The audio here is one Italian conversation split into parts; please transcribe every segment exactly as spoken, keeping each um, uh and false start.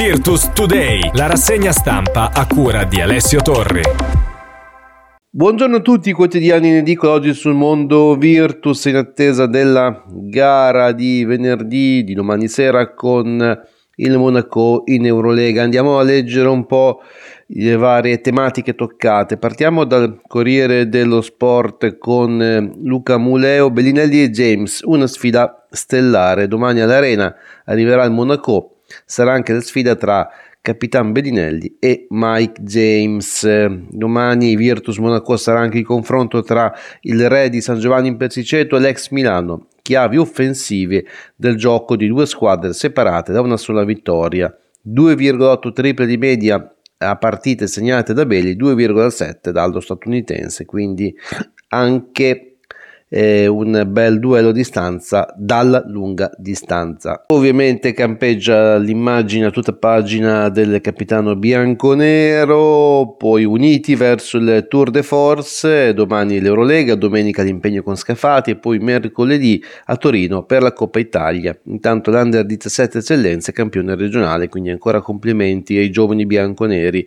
Virtus Today, la rassegna stampa a cura di Alessio Torre. Buongiorno a tutti i quotidiani in edicola oggi sul mondo Virtus, in attesa della gara di venerdì, di domani sera, con il Monaco in Eurolega. Andiamo a leggere un po' le varie tematiche toccate. Partiamo dal Corriere dello Sport con Luca Muleo, Bellinelli e James, una sfida stellare. Domani all'Arena arriverà il Monaco, sarà anche la sfida tra Capitan Bellinelli e Mike James. Domani Virtus Monaco sarà anche il confronto tra il re di San Giovanni in Persiceto e l'ex Milano, chiavi offensive del gioco di due squadre separate da una sola vittoria. due virgola otto triple di media a partite segnate da Belli, due virgola sette dallo statunitense, quindi anche Eh, un bel duello a distanza, dalla lunga distanza. Ovviamente campeggia l'immagine a tutta pagina del capitano bianconero, poi uniti verso il Tour de Force, domani l'Eurolega, domenica l'impegno con Scafati e poi mercoledì a Torino per la Coppa Italia. Intanto l'Under diciassette eccellenza è campione regionale, quindi ancora complimenti ai giovani bianconeri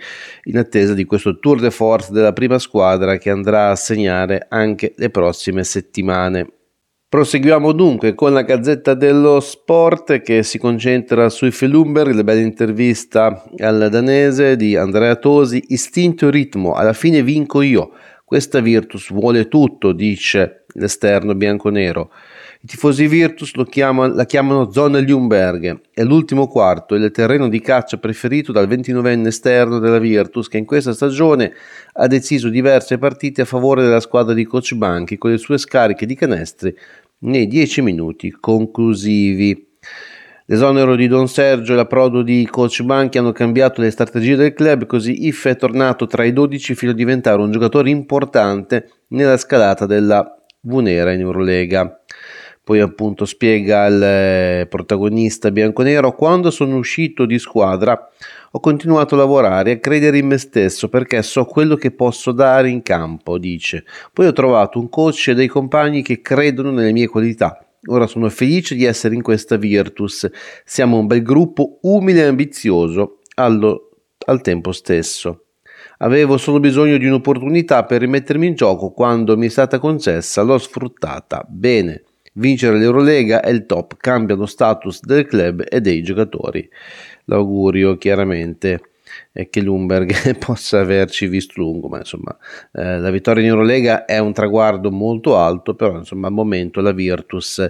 in attesa di questo Tour de Force della prima squadra che andrà a segnare anche le prossime settimane. settimane. Proseguiamo dunque con la Gazzetta dello Sport, che si concentra sui Ljungberg, la bella intervista al danese di Andrea Tosi. Istinto e ritmo, alla fine vinco io. Questa Virtus vuole tutto, dice l'esterno bianconero. I tifosi Virtus lo chiamano, la chiamano zona Ljungberg, è l'ultimo quarto, è il terreno di caccia preferito dal ventinovenne esterno della Virtus, che in questa stagione ha deciso diverse partite a favore della squadra di coach Banchi con le sue scariche di canestri nei dieci minuti conclusivi. L'esonero di Don Sergio e l'approdo di coach Banchi hanno cambiato le strategie del club, così Iff è tornato tra i dodici fino a diventare un giocatore importante nella scalata della Vunera in Eurolega. Poi appunto spiega il protagonista bianconero: quando sono uscito di squadra ho continuato a lavorare e a credere in me stesso, perché so quello che posso dare in campo, dice. Poi ho trovato un coach e dei compagni che credono nelle mie qualità. Ora sono felice di essere in questa Virtus. Siamo un bel gruppo umile e ambizioso allo, al tempo stesso. Avevo solo bisogno di un'opportunità per rimettermi in gioco, quando mi è stata concessa l'ho sfruttata bene. Vincere l'Eurolega è il top, cambia lo status del club e dei giocatori. L'augurio chiaramente è che Ljungberg possa averci visto lungo, ma insomma eh, la vittoria in Eurolega è un traguardo molto alto, però insomma al momento la Virtus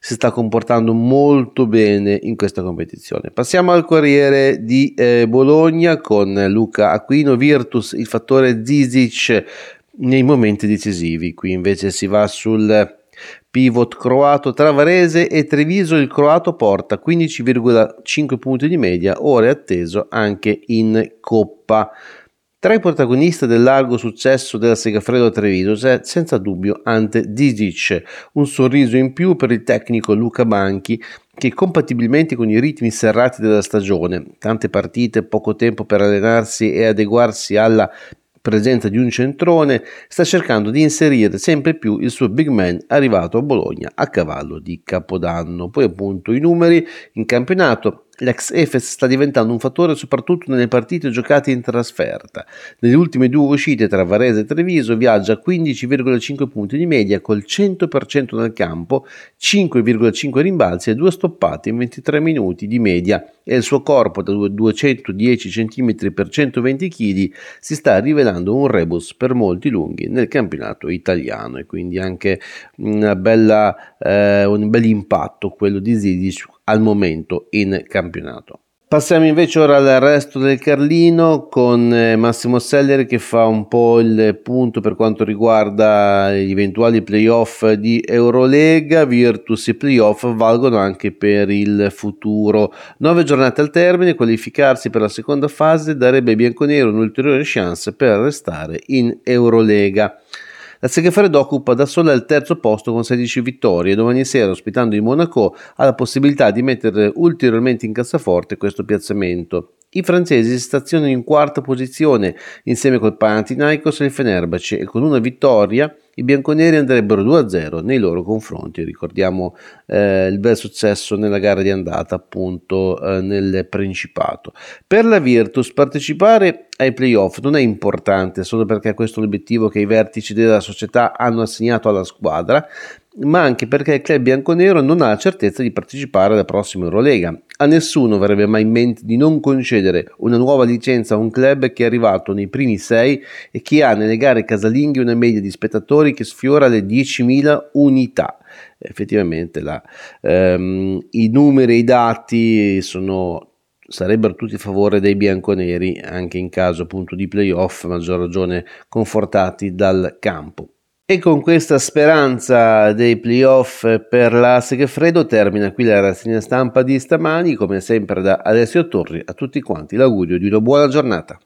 si sta comportando molto bene in questa competizione. Passiamo al Corriere di eh, Bologna con Luca Aquino. Virtus, il fattore Zizic nei momenti decisivi. Qui invece si va sul pivot croato. Tra Varese e Treviso il croato porta quindici virgola cinque punti di media, ora è atteso anche in Coppa. Tra i protagonisti del largo successo della Segafredo a Treviso c'è senza dubbio Ante Zizic, un sorriso in più per il tecnico Luca Banchi, che compatibilmente con i ritmi serrati della stagione, tante partite, poco tempo per allenarsi e adeguarsi alla presenza di un centrone, sta cercando di inserire sempre più il suo big man arrivato a Bologna a cavallo di Capodanno. Poi appunto i numeri in campionato: l'ex Efes sta diventando un fattore soprattutto nelle partite giocate in trasferta. Nelle ultime due uscite tra Varese e Treviso viaggia a quindici virgola cinque punti di media col cento per cento dal campo, cinque virgola cinque rimbalzi e due stoppate in ventitré minuti di media, e il suo corpo da duecentodieci centimetri per centoventi chilogrammi si sta rivelando un rebus per molti lunghi nel campionato italiano, e quindi anche una bella, eh, un bel impatto quello di Zizic al momento in campionato. Passiamo invece ora al resto del Carlino con Massimo Selleri, che fa un po' il punto per quanto riguarda gli eventuali playoff di Eurolega. Virtus e playoff valgono anche per il futuro. Nove giornate al termine, qualificarsi per la seconda fase darebbe ai bianconeri un'ulteriore chance per restare in Eurolega. La Segafredo occupa da sola il terzo posto con sedici vittorie e domani sera, ospitando il Monaco, ha la possibilità di mettere ulteriormente in cassaforte questo piazzamento. I francesi si stazionano in quarta posizione insieme col Panathinaikos e il Fenerbahce, e con una vittoria i bianconeri andrebbero due a zero nei loro confronti. Ricordiamo eh, il bel successo nella gara di andata, appunto eh, nel Principato. Per la Virtus partecipare ai playoff non è importante solo perché questo è l'obiettivo che i vertici della società hanno assegnato alla squadra, ma anche perché il club bianconero non ha la certezza di partecipare alla prossima Eurolega. A nessuno verrebbe mai in mente di non concedere una nuova licenza a un club che è arrivato nei primi sei e che ha nelle gare casalinghe una media di spettatori che sfiora le diecimila unità. Effettivamente la, ehm, i numeri e i dati sono... sarebbero tutti a favore dei bianconeri, anche in caso appunto di playoff, maggior ragione confortati dal campo. E con questa speranza dei playoff per la Segafredo termina qui la rassegna stampa di stamani. Come sempre da Alessio Torre a tutti quanti l'augurio di una buona giornata.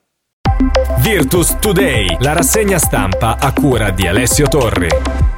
Virtus Today, la rassegna stampa a cura di Alessio Torre.